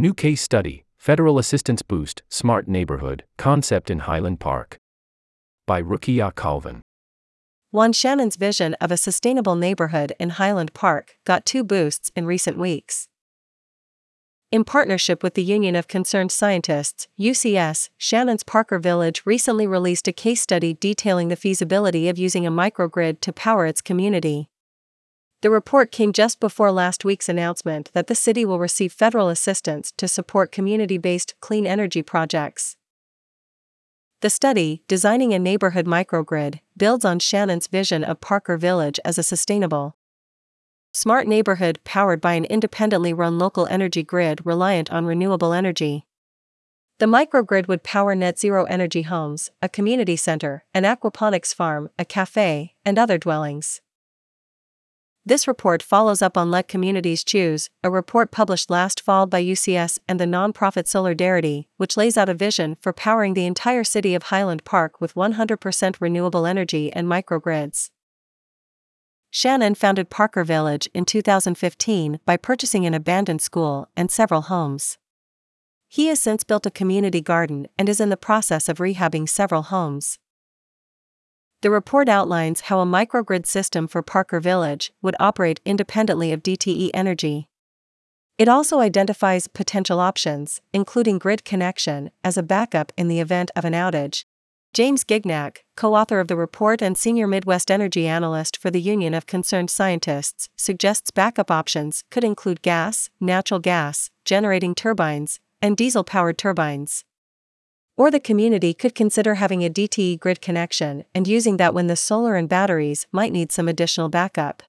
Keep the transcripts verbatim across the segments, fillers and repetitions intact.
New case study, Federal Assistance Boost, Smart Neighborhood, Concept in Highland Park. By Rukia Calvin. Juan Shannon's vision of a sustainable neighborhood in Highland Park got two boosts in recent weeks. In partnership with the Union of Concerned Scientists, U C S, Shannon's Parker Village recently released a case study detailing the feasibility of using a microgrid to power its community. The report came just before last week's announcement that the city will receive federal assistance to support community-based clean energy projects. The study, Designing a Neighborhood Microgrid, builds on Shannon's vision of Parker Village as a sustainable, smart neighborhood powered by an independently run local energy grid reliant on renewable energy. The microgrid would power net-zero energy homes, a community center, an aquaponics farm, a cafe, and other dwellings. This report follows up on Let Communities Choose, a report published last fall by U C S and the nonprofit Solidarity, which lays out a vision for powering the entire city of Highland Park with one hundred percent renewable energy and microgrids. Shannon founded Parker Village in two thousand fifteen by purchasing an abandoned school and several homes. He has since built a community garden and is in the process of rehabbing several homes. The report outlines how a microgrid system for Parker Village would operate independently of D T E Energy. It also identifies potential options, including grid connection, as a backup in the event of an outage. James Gignac, co-author of the report and senior Midwest energy analyst for the Union of Concerned Scientists, suggests backup options could include gas, natural gas, generating turbines, and diesel-powered turbines. Or the community could consider having a D T E grid connection and using that when the solar and batteries might need some additional backup.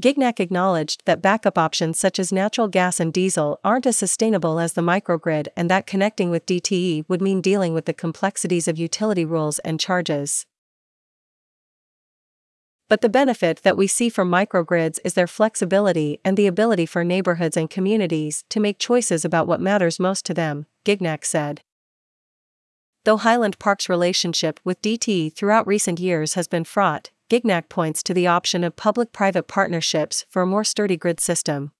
Gignac acknowledged that backup options such as natural gas and diesel aren't as sustainable as the microgrid, and that connecting with D T E would mean dealing with the complexities of utility rules and charges. But the benefit that we see from microgrids is their flexibility and the ability for neighborhoods and communities to make choices about what matters most to them, Gignac said. Though Highland Park's relationship with D T E throughout recent years has been fraught, Gignac points to the option of public-private partnerships for a more sturdy grid system.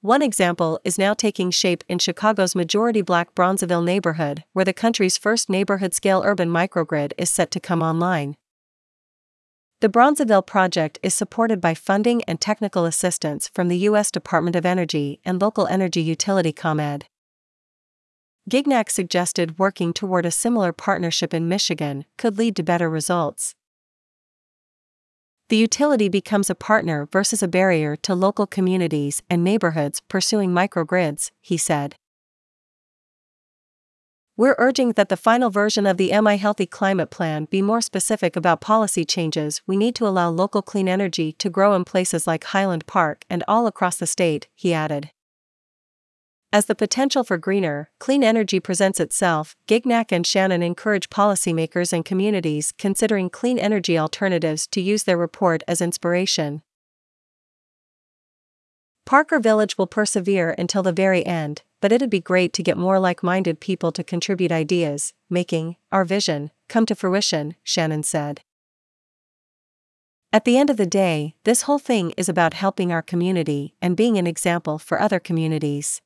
One example is now taking shape in Chicago's majority-Black Bronzeville neighborhood, where the country's first neighborhood-scale urban microgrid is set to come online. The Bronzeville project is supported by funding and technical assistance from the U S Department of Energy and local energy utility ComEd. Gignac suggested working toward a similar partnership in Michigan could lead to better results. The utility becomes a partner versus a barrier to local communities and neighborhoods pursuing microgrids, he said. We're urging that the final version of the M I Healthy Climate Plan be more specific about policy changes we need to allow local clean energy to grow in places like Highland Park and all across the state, he added. As the potential for greener, clean energy presents itself, Gignac and Shannon encourage policymakers and communities considering clean energy alternatives to use their report as inspiration. Parker Village will persevere until the very end, but it'd be great to get more like-minded people to contribute ideas, making our vision come to fruition, Shannon said. At the end of the day, this whole thing is about helping our community and being an example for other communities.